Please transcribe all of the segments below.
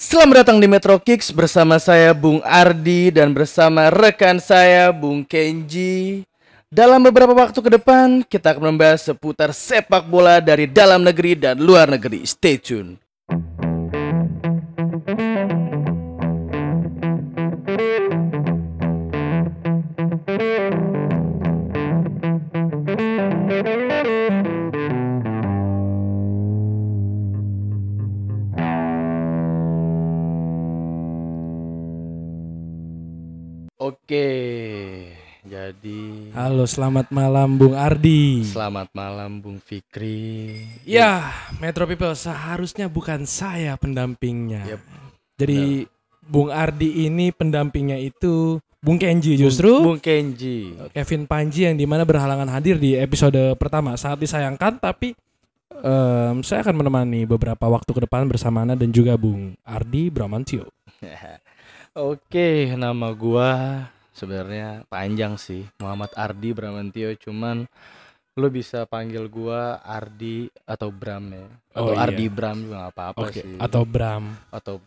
Selamat datang di Metro Kicks bersama saya Bung Ardi dan bersama rekan saya Bung Kenji. Dalam beberapa waktu ke depan kita akan membahas seputar sepak bola dari dalam negeri dan luar negeri. Stay tune. Oke, jadi halo, selamat malam Bung Ardi. Selamat malam Bung Fikri. Ya, Metro People seharusnya bukan saya pendampingnya. Yep. Jadi Bung Ardi ini pendampingnya itu Bung Kenji justru. Bung Kenji. Kevin Panji yang dimana berhalangan hadir di episode pertama. Sangat disayangkan, tapi saya akan menemani beberapa waktu ke depan bersama Ana dan juga Bung Ardi Bramantyo. Oke, nama gua sebenarnya panjang sih, Muhammad Ardi Bramantyo, cuman lu bisa panggil gua Ardi atau Bram ya. Atau Ardi Bram juga enggak apa-apa sih. Atau Bram. Itu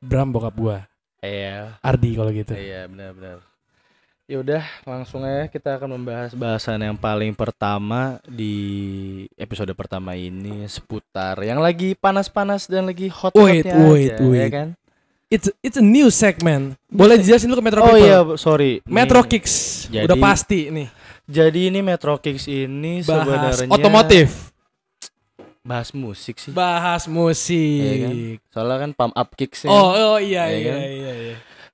Bram bokap gua. Iya. Ardi kalau gitu. Iya, benar-benar. Ya udah, langsung aja kita akan membahas bahasan yang paling pertama di episode pertama ini seputar yang lagi panas-panas dan lagi hot-hotnya aja, ya kan? It's a new segment. Boleh jelasin dulu ke Metro People? Oh iya, sorry. Metro nih, Kicks. Jadi, udah pasti nih. Jadi ini Metro Kicks ini bahas sebenarnya otomotif. Bahas musik sih. Bahas musik. Ya kan? Soalnya kan pump up kicks. Iya.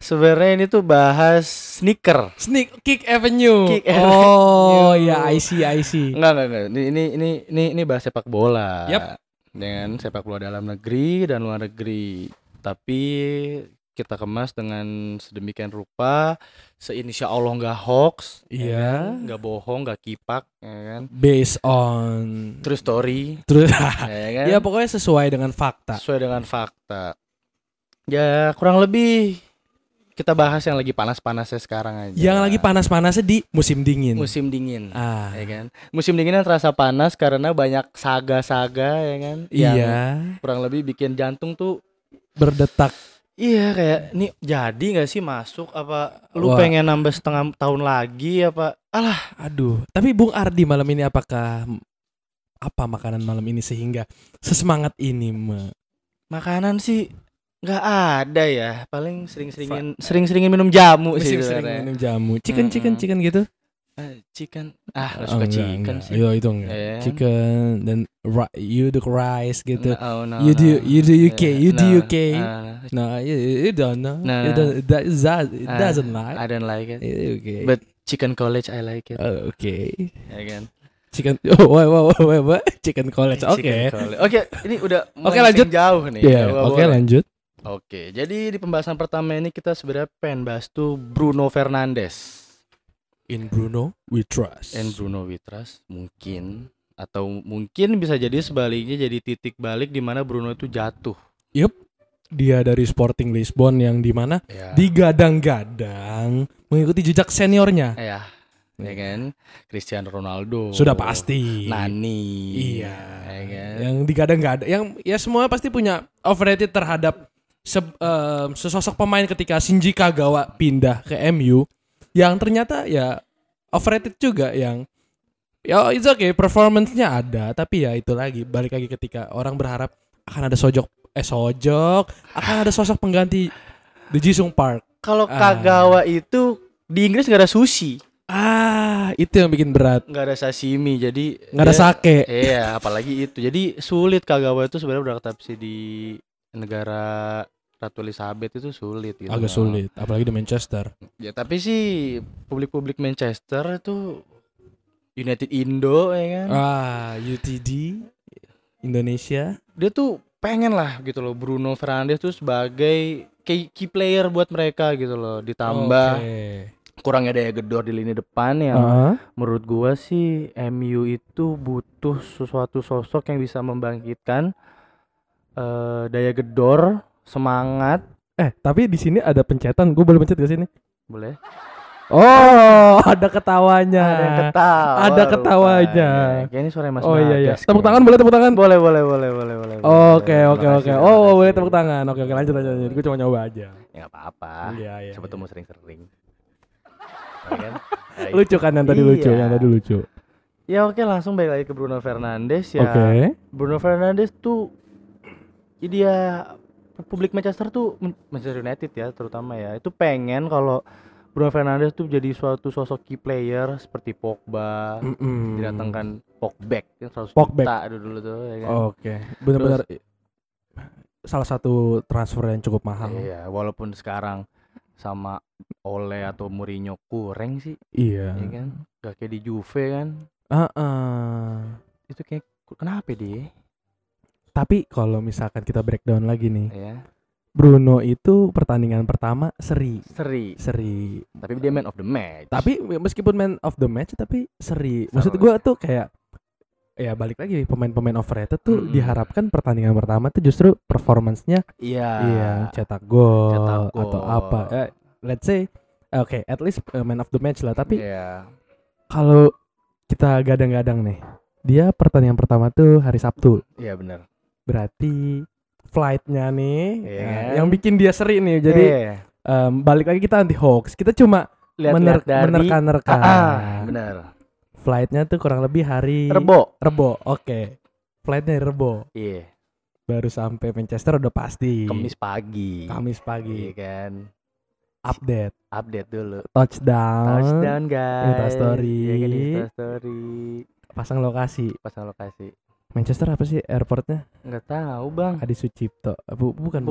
Sebenarnya ini tuh bahas sneaker. Kick Avenue. Oh iya, I see. Enggak. Ini bahas sepak bola. Yap. Dengan sepak bola dalam negeri dan luar negeri. Tapi kita kemas dengan sedemikian rupa, seinsya Allah nggak hoax, nggak bohong, nggak kipak, ya kan? Based on true story, ya kan? Ya pokoknya sesuai dengan fakta. Ya kurang lebih kita bahas yang lagi panas-panasnya sekarang aja. Yang lagi panas-panasnya di musim dingin. Ya kan? Musim dingin yang terasa panas karena banyak saga-saga, ya kan? Iya. Kurang lebih bikin jantung tuh berdetak. Iya, kayak nih jadi nggak sih masuk apa? Lu pengen nambah setengah tahun lagi apa? Aduh. Tapi Bung Ardi malam ini apakah apa makanan malam ini sehingga sesemangat ini? Makanan sih nggak ada ya. Paling sering-seringin minum jamu sih. Chicken gitu. Chicken suka chicken sih. Iya itu enggak. Yeah. Chicken dan you do rice gitu. No, you doesn't like. I don't like it. Okay. But chicken college I like it. Okay. Again. Chicken what? Chicken college. Okay. Okay, ini udah lanjut jauh nih. Yeah. Okay, lanjut. Okay, jadi di pembahasan pertama ini kita sebenarnya pengen bahas tuh Bruno Fernandes. In Bruno we trust. Mungkin atau mungkin bisa jadi sebaliknya, jadi titik balik di mana Bruno itu jatuh. Yup. Dia dari Sporting Lisbon yang di mana digadang-gadang mengikuti jejak seniornya. Iya. Ya kan? Cristiano Ronaldo. Sudah pasti. Nani. Iya, ya kan? Yang digadang-gadang, yang ya semua pasti punya overrated terhadap sesosok pemain ketika Shinji Kagawa pindah ke MU. Yang ternyata ya overrated juga, yang ya it's okay, performance-nya ada, tapi ya itu lagi balik ketika orang berharap akan ada sosok pengganti The Jisung Park. Kalau Kagawa itu di Inggris enggak ada sushi. Itu yang bikin berat. Enggak ada sashimi, jadi enggak ada sake. Iya, apalagi itu. Jadi sulit. Kagawa itu sebenarnya beradaptasi di negara Ratu Elizabeth itu sulit gitu. Agak sulit, apalagi di Manchester. Ya tapi sih publik-publik Manchester itu United Indo, ya kan? UTD Indonesia. Dia tuh pengen lah gitu loh Bruno Fernandes tuh sebagai key player buat mereka gitu loh. Ditambah kurangnya daya gedor di lini depan yang menurut gua sih MU itu butuh sesuatu sosok yang bisa membangkitkan daya gedor, semangat. Tapi di sini ada pencetan. Gue boleh pencet gak sini? Boleh. Oh, ada ketawanya. Ada ketawanya. Ya, ini suara Mas. Oh iya iya. Tepuk tangan boleh, tepuk tangan? Boleh. Oke. Oh, boleh tepuk tangan. Oke, lanjut. Gue cuma nyoba aja. Ya enggak apa-apa. Iya. Coba temu sering-sering. Kan? Lucu kan yang tadi, iya. lucu. Ya oke, langsung balik lagi ke Bruno Fernandes ya. Okay. Bruno Fernandes tuh dia publik Manchester tuh, Manchester United ya terutama ya, itu pengen kalau Bruno Fernandes tuh jadi suatu sosok key player seperti Pogba, didatangkan Pogba yang 100 juta dulu tuh ya kan. Oke. Benar-benar salah satu transfer yang cukup mahal. Iya, walaupun sekarang sama Ole atau Mourinho kurang sih. Iya. Ya kan? Gak kayak di Juve kan. Itu kayak kenapa dia? Tapi kalau misalkan kita breakdown lagi nih. Iya. Bruno itu pertandingan pertama seri. Tapi dia man of the match. Tapi meskipun man of the match tapi seri. Maksud gue tuh kayak ya balik lagi pemain-pemain overrated tuh diharapkan pertandingan pertama tuh justru performance-nya cetak gol atau apa. Let's say okay, at least man of the match lah, tapi kalau kita gadang-gadang nih, dia pertandingan pertama tuh hari Sabtu. Iya benar. Berarti flight-nya nih yang bikin dia seri nih. Jadi balik lagi kita anti hoax. Kita cuma menerka-nerka. Benar. Flightnya tuh kurang lebih hari Rebo, oke. Flightnya Rebo. Iya. Baru sampai Manchester udah pasti. Kamis pagi. Iya kan. Update dulu. Touchdown guys. Insta story. Pasang lokasi. Manchester apa sih airportnya? Enggak tahu, Bang. Adi Sucipto. Bukan.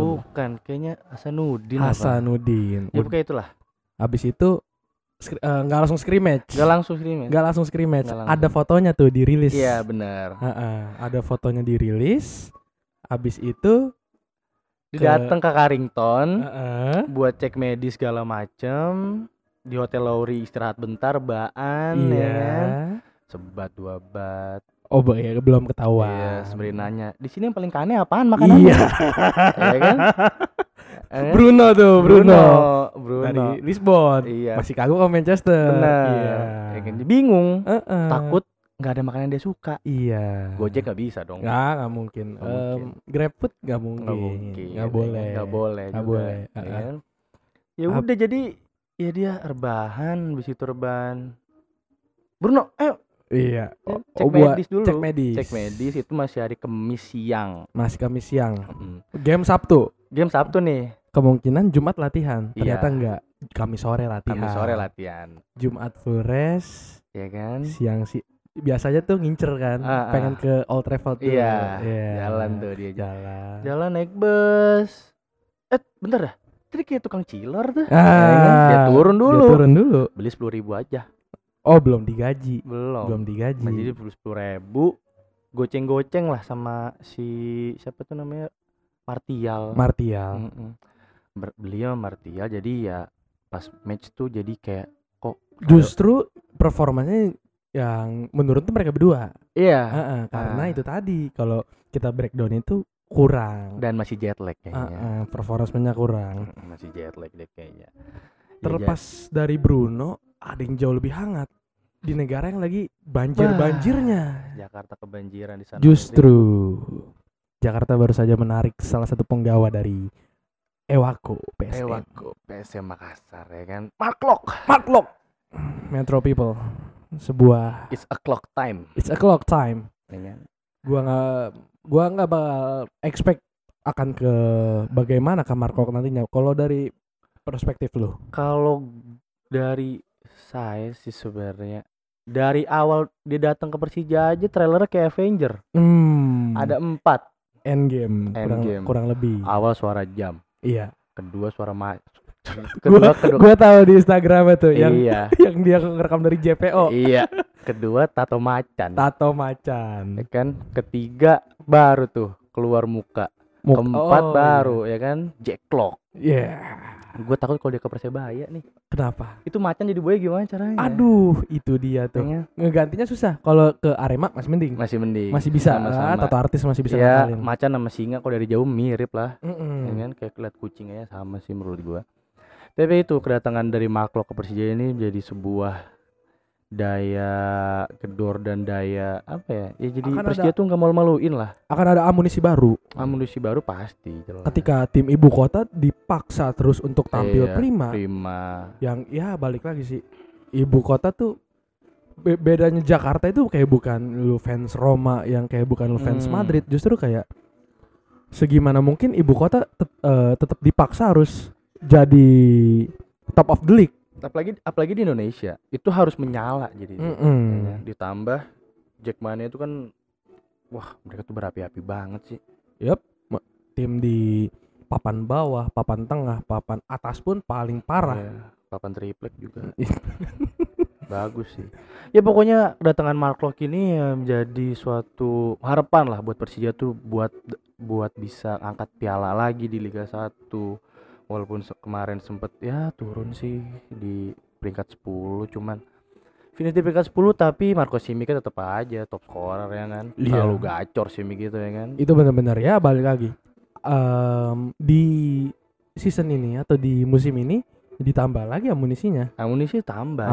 Kayaknya Hasanuddin. Ya pokoknya itulah. Habis itu Gak langsung scrimmage. Ada fotonya tuh dirilis. Iya benar. Ada fotonya dirilis. Abis itu datang ke Carrington buat cek medis segala macem. Di Hotel Lowry istirahat bentar, baan ya. Sebat dua bat. Oh iya, belum ketahuan. Iya, sebenarnya nanya. Di sini yang paling aneh apaan makanan? Iya. Ya kan? Bruno. Dari Lisbon. Iya. Masih kagum sama Manchester. Benar. Iya. Ya kan? Bingung. Takut enggak ada makanan dia suka. Iya. Gojek enggak bisa dong. Enggak mungkin. GrabFood enggak mungkin. Enggak boleh. Ya. Ya udah jadi ya dia rebahan, habis itu rebahan. Bruno, ayo. Iya. Cek medis itu masih hari Kamis siang. Game Sabtu nih. Kemungkinan Jumat latihan. Ternyata enggak. Kamis sore latihan. Jumat full rest. Iya kan? Siang sih. Biasanya tuh ngincer kan, pengen ke Old Trafford tuh. Iya. Jalan tuh dia. Jalan naik bus. Bentar dah. Tadi kayak tukang cilor tuh. Dia turun dulu. Beli 10.000 aja. Oh belum digaji. Jadi 10.000 goceng-goceng lah sama si siapa tuh namanya Martial. Beliau Martial jadi ya pas match tuh jadi kayak kok justru performanya yang menurut tuh mereka berdua. Iya. Karena itu tadi kalau kita breakdown itu kurang dan masih jet lag kayaknya. Performanya kurang. Masih jet lag deh kayaknya. Terlepas dari Bruno, ada yang jauh lebih hangat di negara yang lagi banjir-banjirnya. Jakarta kebanjiran di sana. Justru Jakarta baru saja menarik salah satu penggawa dari Ewako PSM Makassar ya kan. Marc Klok. Metro People. Sebuah It's a clock time. Ya kan? Gua enggak bakal expect akan ke bagaimana ke Marc Klok nantinya. Kalau dari perspektif lu. Kalau dari saya sih sebenarnya dari awal dia datang ke Persija aja trailernya kayak Avenger. Ada 4 Endgame. Kurang lebih. Awal suara jam. Iya. Kedua suara kedua. Gue tahu di Instagramnya tuh yang dia ngerekam dari JPO. Iya. Kedua tato macan. Ya kan? Ketiga baru tuh keluar muka. Keempat baru ya kan Jack Klok. Gue takut kalau dia ke Persebaya nih. Kenapa? Itu macan jadi buaya gimana caranya? Aduh, itu dia tuh. Ngegantinya susah. Kalau ke Arema masih mending. Masih bisa lah, tato artis masih bisa ngakalin. Macan sama singa kalau dari jauh mirip lah. Kan kayak lihat kucingnya sama sih menurut gue. Tapi itu kedatangan dari Marc Klok ke Persija ini menjadi sebuah daya gedor dan daya apa ya? Ya jadi akan Persija tuh nggak malu-maluin lah. Akan ada amunisi baru. Amunisi baru pasti. Jelas. Ketika tim ibu kota dipaksa terus untuk tampil prima. Yang ya balik lagi sih, ibu kota tuh bedanya Jakarta itu kayak bukan lu fans Roma, yang kayak bukan lu fans Madrid, justru kayak segimana mungkin ibu kota tetap dipaksa harus jadi top of the league. Apalagi di Indonesia itu harus menyala jadi. Ya, ditambah Jackmania itu kan, wah mereka tuh berapi-api banget sih. Yap, tim di papan bawah, papan tengah, papan atas pun paling parah. Ya, papan triplek juga. Bagus sih. Ya pokoknya kedatangan Marc Klok ini menjadi suatu harapan lah buat Persija tuh buat bisa angkat piala lagi di Liga 1. Walaupun kemarin sempet ya turun sih di peringkat 10, cuman finish di peringkat 10 tapi Marco Simic kan tetap aja top scorer ya kan. Terlalu gacor Simic gitu ya kan. Itu benar-benar ya balik lagi. Di season ini atau di musim ini ditambah lagi amunisinya. Amunisinya tambah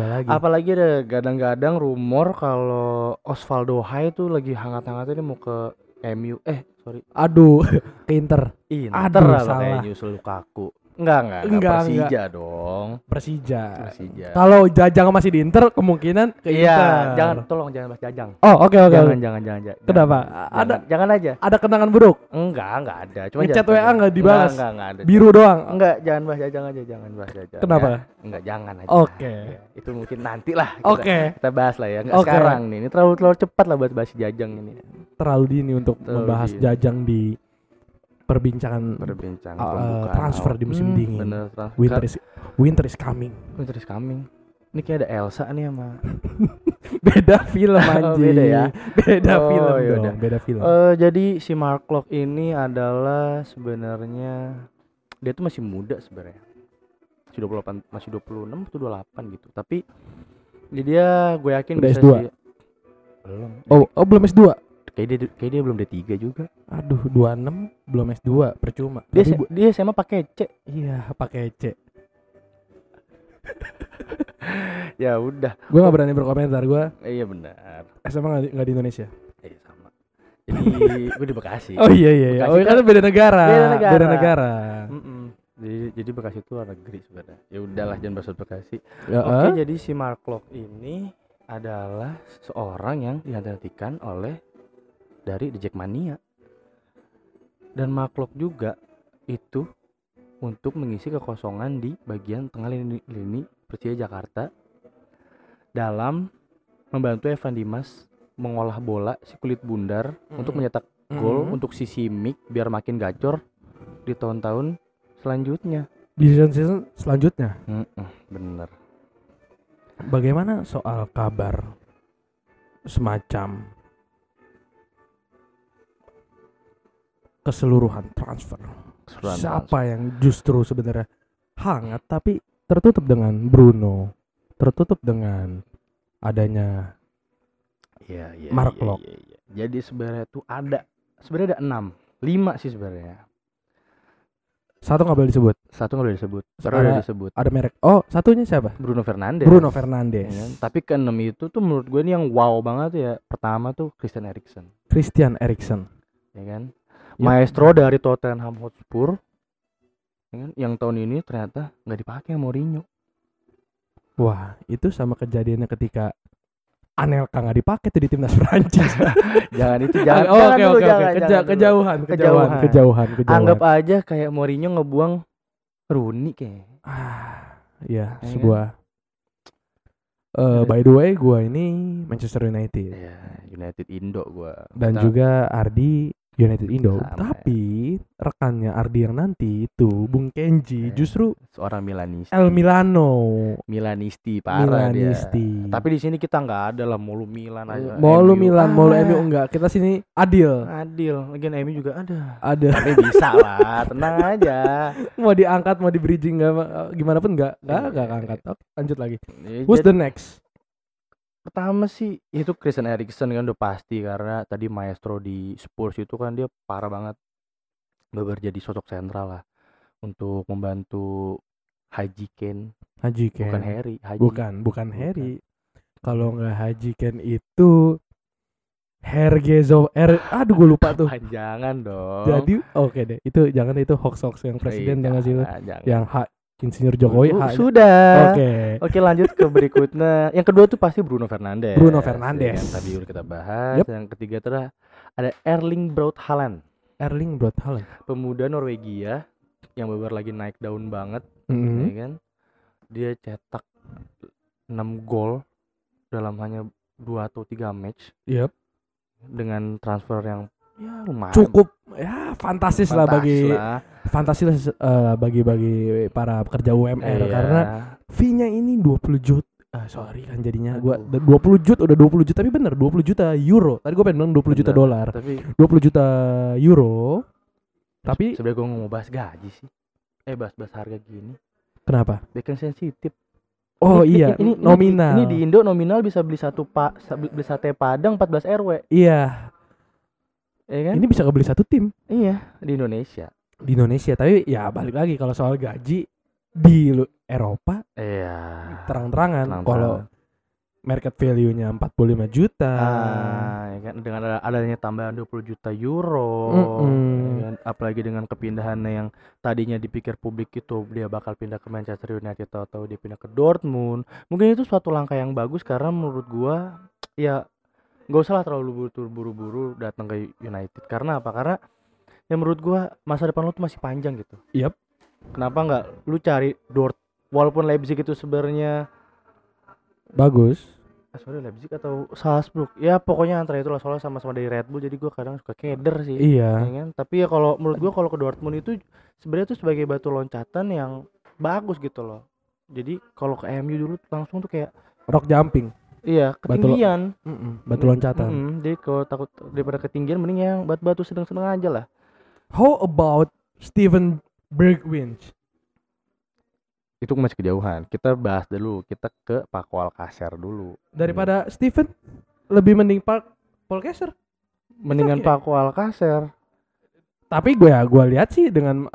lagi. Apalagi ada kadang-kadang rumor kalau Osvaldo Hai tuh lagi hangat-hangatnya dia mau ke MU. Aduh, ke Inter kayak nyusul Lukaku. Enggak Persija dong. Persija. Kalau Jajang masih di Inter, kemungkinan ke Inter. Jangan bahas Jajang. Oh, oke. Jangan. Kenapa? Jangan aja. Ada kenangan buruk? Enggak ada. Cuma chat WA enggak dibalas. Enggak ada. Biru doang. Enggak, jangan bahas Jajang aja, Kenapa? Enggak, jangan aja. Oke. Ya, itu mungkin nanti lah. Oke. Kita bahas lah ya. Enggak sekarang nih. Ini terlalu cepat lah buat bahas Jajang ini. Terlalu dini untuk membahas Jajang di perbincangan transfer di musim dingin. Bener, Winter is coming. Ini kayak ada Elsa nih sama beda film anjing. Beda film. Jadi si Marc Klok ini adalah sebenarnya dia tuh masih muda sebenarnya. Masih 26 atau 28 gitu. Tapi dia gue yakin udah bisa S2. Belum. Oh, belum S2. Kayaknya dia belum D3 juga. Aduh, 26 belum S2 percuma. Dia SMA pakai C. Iya, pakai C. Ya udah. Gue enggak berani berkomentar gue. Iya benar. SMA enggak di Indonesia. Iya sama. Jadi gue di Bekasi. Oh iya. Bekasi kan beda negara. Jadi Bekasi itu luar negeri sebenarnya. Ya udahlah jangan bahas Bekasi. Oke, jadi si Marc Klok ini adalah seorang yang diantikan oleh dari Jackmania dan Marc Klok juga itu untuk mengisi kekosongan di bagian tengah lini Persija Jakarta dalam membantu Evan Dimas mengolah bola si kulit bundar untuk mencetak gol untuk si Simic biar makin gacor di tahun-tahun selanjutnya, di season selanjutnya. Bener. Bagaimana soal kabar semacam keseluruhan transfer? Yang justru sebenarnya hangat tapi tertutup dengan Bruno, tertutup dengan adanya Marc Klok. Ya. Jadi sebenarnya tuh ada 5 sih sebenarnya. Satu nggak boleh disebut. Ada merek. Oh, satunya siapa? Bruno Fernandes. Ya, tapi ke-6 itu tuh menurut gue ini yang wow banget ya. Pertama tuh Christian Eriksen. Ya kan? Maestro dari Tottenham Hotspur yang tahun ini ternyata nggak dipakai Mourinho. Wah, itu sama kejadiannya ketika Anelka nggak dipakai tuh di timnas Prancis. jangan itu. Oke. Kejauhan. Anggap aja kayak Mourinho ngebuang Rooney kayak. Sebuah. By the way, gua ini Manchester United. Ya, United Indo gua. Dan juga Ardi United Indo, tapi rekannya Ardi yang nanti itu Bung Kenji justru seorang Milanisti. El Milano, Milanisti parah dia. Tapi di sini kita enggak ada lah mulu Milan aja. Mulu MU. Milan, mulu MU enggak. Kita sini adil. Lagian MU juga ada. Tapi bisa lah, tenang aja. Mau diangkat, mau di-bridging enggak gimana pun enggak angkat. Lanjut lagi. Who's the next? Pertama sih itu Christian Eriksen kan udah pasti karena tadi maestro di Spurs itu kan dia parah banget, bener jadi sosok sentral lah untuk membantu Haji Ken. Bukan Harry. Bukan Harry. Kalau nggak Haji Ken itu aduh gue lupa tuh. Jangan dong. Jadi oke deh, itu jangan, itu hoax yang presiden jangan sih, yang Insinyur Jokowi. Sudah. Oke, lanjut ke berikutnya. Yang kedua tuh pasti Bruno Fernandes. Yang tadi udah kita bahas. Yep. Yang ketiga tuh ada Erling Braut Haaland. Pemuda Norwegia yang baru lagi naik daun banget, ya kan? Dia cetak 6 gol dalam hanya 2 atau 3 match. Yep. Dengan transfer yang ya lumayan. Cukup ya fantastis lah bagi para pekerja UMR karena fee-nya ini 20 juta. Sorry kan jadinya gua 20 juta tapi bener 20 juta euro. Tadi gua pengen bilang 20 juta dolar. Tapi 20 juta euro. Tapi sebenarnya gua mau bahas gaji sih. Bahas harga gini. Kenapa? Bikin sensitif. Oh iya, ini nominal. Ini di Indo nominal bisa beli sate Padang 14 RW. Iya. Ya kan? Ini bisa kebeli satu tim. Iya, di Indonesia. Tapi ya balik lagi kalau soal gaji di Eropa. Iya. Terang-terangan kalau market value-nya 45 juta. Ya kan? Dengan adanya tambahan 20 juta euro. Ya kan? Apalagi dengan kepindahannya yang tadinya dipikir publik itu dia bakal pindah ke Manchester United atau dia pindah ke Dortmund. Mungkin itu suatu langkah yang bagus karena menurut gua ya gak usah lah terlalu buru-buru datang ke United. Karena apa? Karena yang menurut gua masa depan lu tuh masih panjang gitu. Yep. Kenapa gak lu cari Dortmund walaupun Leipzig itu sebenarnya bagus. Leipzig atau Salzburg. Ya pokoknya antara itu lah, soalnya sama-sama dari Red Bull jadi gua kadang suka keder sih. Iya. Ya kan? Tapi ya kalau menurut gua kalau ke Dortmund itu sebenarnya tuh sebagai batu loncatan yang bagus gitu loh. Jadi kalau ke MU dulu langsung tuh kayak rock jumping. Iya, ketinggian. Batu loncatan. Jadi kalau takut daripada ketinggian mending yang batu sedang-sedang aja lah. How about Steven Bergwijn? Itu masih kejauhan. Kita bahas dulu. Kita ke Paco Alcácer dulu. Daripada Steven, lebih mending Alcácer. Mendingan Paco Alcácer. Tapi gue lihat sih dengan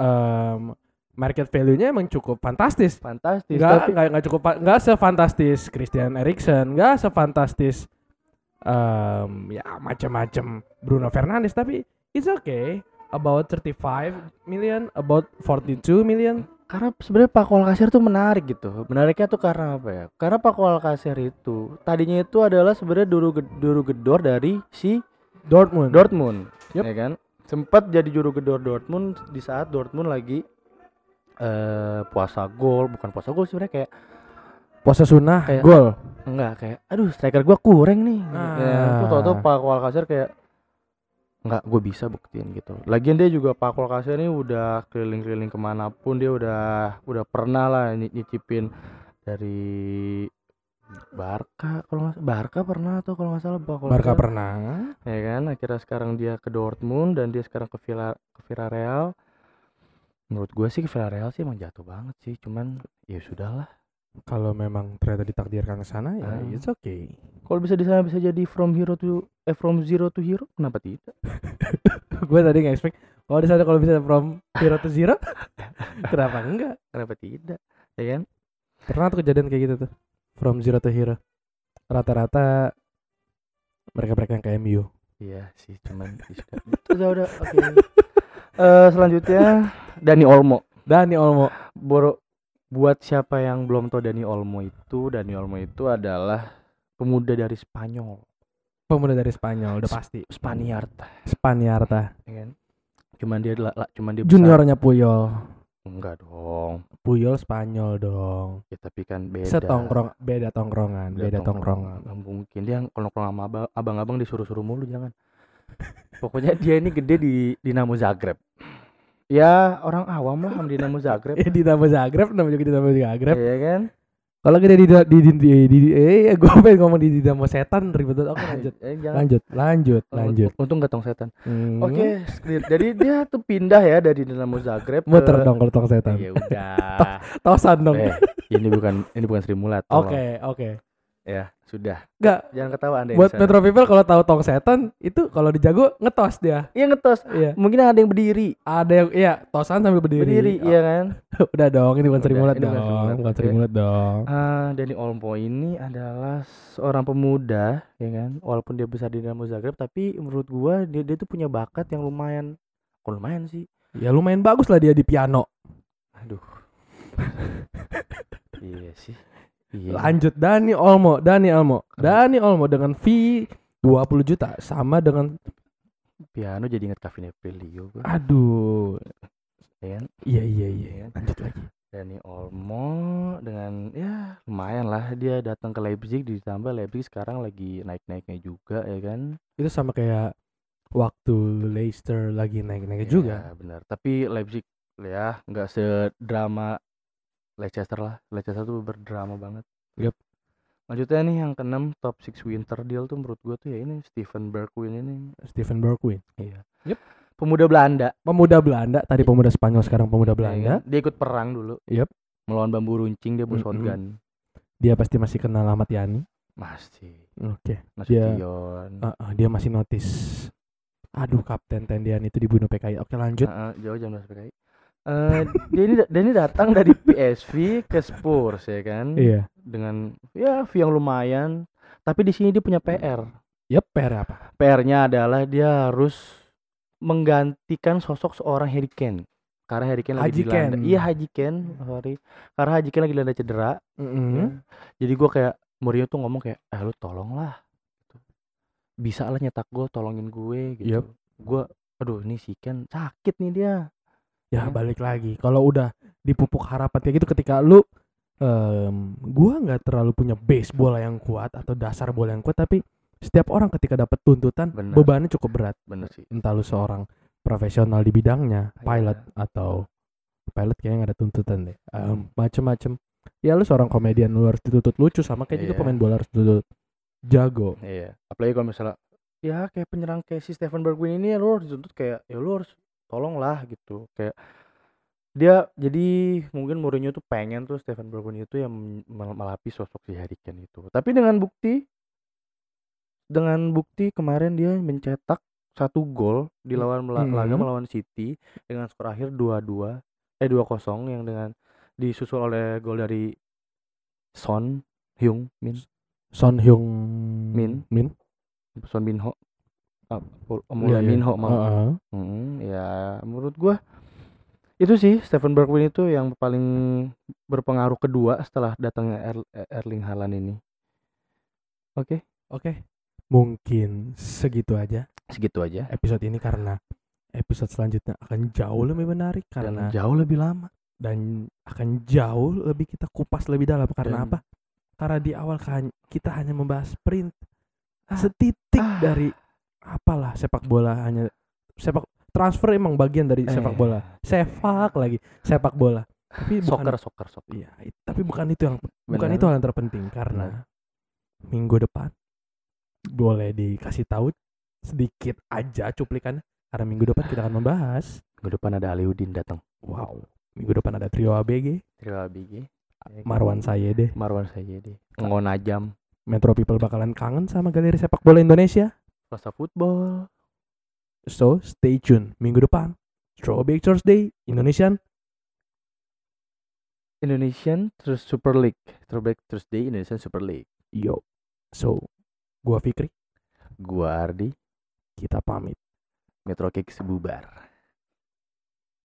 market value-nya emang cukup fantastis. Nggak sefantastis Christian Eriksen, nggak sefantastis ya macam-macam Bruno Fernandes, tapi it's okay. About 35 million, about 42 million. Karena sebenarnya Paco Alcácer tuh menarik gitu. Menariknya tuh karena apa ya? Karena Paco Alcácer itu tadinya itu adalah sebenarnya juru gedor dari si Dortmund. Yep. Ya kan? Sempat jadi juru gedor Dortmund di saat Dortmund lagi bukan puasa gol sebenarnya kayak puasa sunnah kayak, gol enggak kayak aduh striker gue kurang nih itu tau-tau Paco Alcácer kayak enggak gue bisa buktiin gitu. Lagian dia juga Paco Alcácer ini udah keliling-keliling kemanapun, dia udah pernah lah nyicipin dari Barca pernah atau kalau nggak salah Barca pernah ya kan, akhirnya sekarang dia ke Dortmund dan dia sekarang ke Villarreal. Menurut gue sih Villarreal sih emang jatuh banget sih, cuman ya sudahlah. Kalau memang ternyata ditakdirkan ke sana ya it's okay. Kalau bisa di sana bisa jadi from zero to hero, kenapa tidak? Gue tadi nggak expect kalau di sana kalau bisa from hero to zero, kenapa enggak? Kenapa tidak? Ya kan? Pernah tuh kejadian kayak gitu tuh, from zero to hero. Rata-rata mereka yang kayak MU. Iya sih, cuman udah oke. Selanjutnya Dani Olmo. Buat siapa yang belum tahu Dani Olmo itu adalah pemuda dari Spanyol udah pasti Spaniarta ya kan? Cuman dia juniornya Puyol. Enggak dong. Puyol Spanyol dong. Ya tapi kan beda. Beda tongkrongan. Enggak mungkin dia nongkrong sama abang-abang disuruh-suruh mulu, jangan. Pokoknya dia ini gede di Dinamo Zagreb. Ya orang awam lah sama Dinamo Zagreb. Dinamo Zagreb. Iya kan? Kalau gede di gue pengen ngomong di Dinamo setan ribet banget. Oke, lanjut. Untung enggak tong setan. Oke, jadi dia tuh pindah ya dari Dinamo Zagreb ke muter dong kalau tong setan. Ya udah. Tosan dong. Ini bukan Sri Mulat. Oke. Ya, sudah. Enggak. Jangan ketawa Anda. Buat Metro People kalau tahu tong setan itu kalau dijago ngetos dia. Iya, ngetos. Iya. Mungkin ada yang berdiri. Ada yang iya, tosan sambil berdiri. Berdiri, oh. Iya kan? Udah dong, ini bukan seri mulut dong. Bukan seri mulut dong. Dani Olmo ini adalah seorang pemuda, ya kan? Walaupun dia besar di Dinamo Zagreb, tapi menurut gua dia tuh punya bakat yang lumayan. Oh, lumayan sih. Ya lumayan bagus lah dia di piano. Aduh. Iya sih. Iya. Lanjut Dani Olmo dengan fee 20 juta sama dengan piano jadi ingat Kavin Aprilio. Aduh. Dan, iya. Lanjut lagi. Dani Olmo dengan ya lumayan lah dia datang ke Leipzig, ditambah Leipzig sekarang lagi naik-naiknya juga, ya kan. Itu sama kayak waktu Leicester lagi naik-naiknya juga. Iya, benar. Tapi Leipzig ya enggak sedrama Leicester lah. Leicester tuh berdrama banget. Yep. Lanjutnya nih yang ke-6 top 6 winter deal tuh menurut gua tuh ya ini Steven Bergwijn ini. Steven Bergwijn. Iya. Yep. Pemuda Belanda. Tadi pemuda Spanyol sekarang pemuda Belanda. Dia ikut perang dulu. Yep. Melawan bambu runcing dia punya shotgun. Dia pasti masih kenal Ahmad Yani. Pasti. Oke. Okay. Dia masih notice. Aduh, Kapten Tendian itu dibunuh PKI. Oke, lanjut. Jauh jam 12 PKI. Dia ini datang dari PSV ke Spurs, ya kan? Iya. Dengan ya fee yang lumayan, tapi di sini dia punya PR. Ya, PR apa? PR-nya adalah dia harus menggantikan sosok seorang Harry Kane. Karena Harry Kane lagi dilanda. Iya, Haji Ken, sorry. Karena Haji Ken lagi dilanda cedera. Ya. Jadi gua kayak Mourinho tuh ngomong kayak, "Eh, lu tolonglah. Bisa lah nyetak gol, tolongin gue." gitu. Yep. Aduh, ini si Ken sakit nih dia. Ya balik lagi kalau udah dipupuk harapan kayak gitu ketika lu gua nggak terlalu punya base bola yang kuat atau dasar bola yang kuat, tapi setiap orang ketika dapat tuntutan bebannya cukup berat. Bener sih. Entah lu seorang profesional di bidangnya, pilot atau pilot kayaknya nggak ada tuntutan deh, macem-macem. Ya lu seorang komedian lu harus dituntut lucu, sama kayak juga pemain bola harus dituntut jago. Iya. Apalagi kalau misalnya ya kayak penyerang kayak si Steven Bergwijn ini, lu harus dituntut kayak ya lu harus tolonglah gitu. Kayak dia jadi mungkin Mourinho tuh pengen tuh Steven Bergwijn itu yang melapis sosok si Harry Kane itu. Tapi dengan bukti kemarin dia mencetak 1 gol di laga melawan City dengan skor akhir 2-0 yang dengan disusul oleh gol dari Son Heung Min. Ya menurut gue itu sih Steven Bergwijn itu yang paling berpengaruh kedua setelah datangnya Erling Haaland ini. Oke. Mungkin segitu aja episode ini, karena episode selanjutnya akan jauh lebih menarik karena dan jauh lebih lama dan akan jauh lebih kita kupas lebih dalam karena apa? Karena di awal kita hanya membahas sprint setitik dari apalah sepak bola, hanya sepak transfer emang bagian dari sepak bola. Sepak bola. Tapi soccer. Iya, tapi bukan itu yang bukan itu hal yang terpenting karena minggu depan boleh dikasih tahu sedikit aja cuplikan karena minggu depan kita akan membahas. Minggu depan ada Aliudin datang. Wow. Minggu depan ada Trio ABG. Marwan Sayede. Ngonajam. Metro People bakalan kangen sama galeri sepak bola Indonesia. Rasa football. So stay tuned minggu depan. Throwback Thursday Indonesian Super League. Throwback Thursday Indonesian Super League. Yo. So gua Fikri, gua Ardi. Kita pamit. Metro Kicks bubar.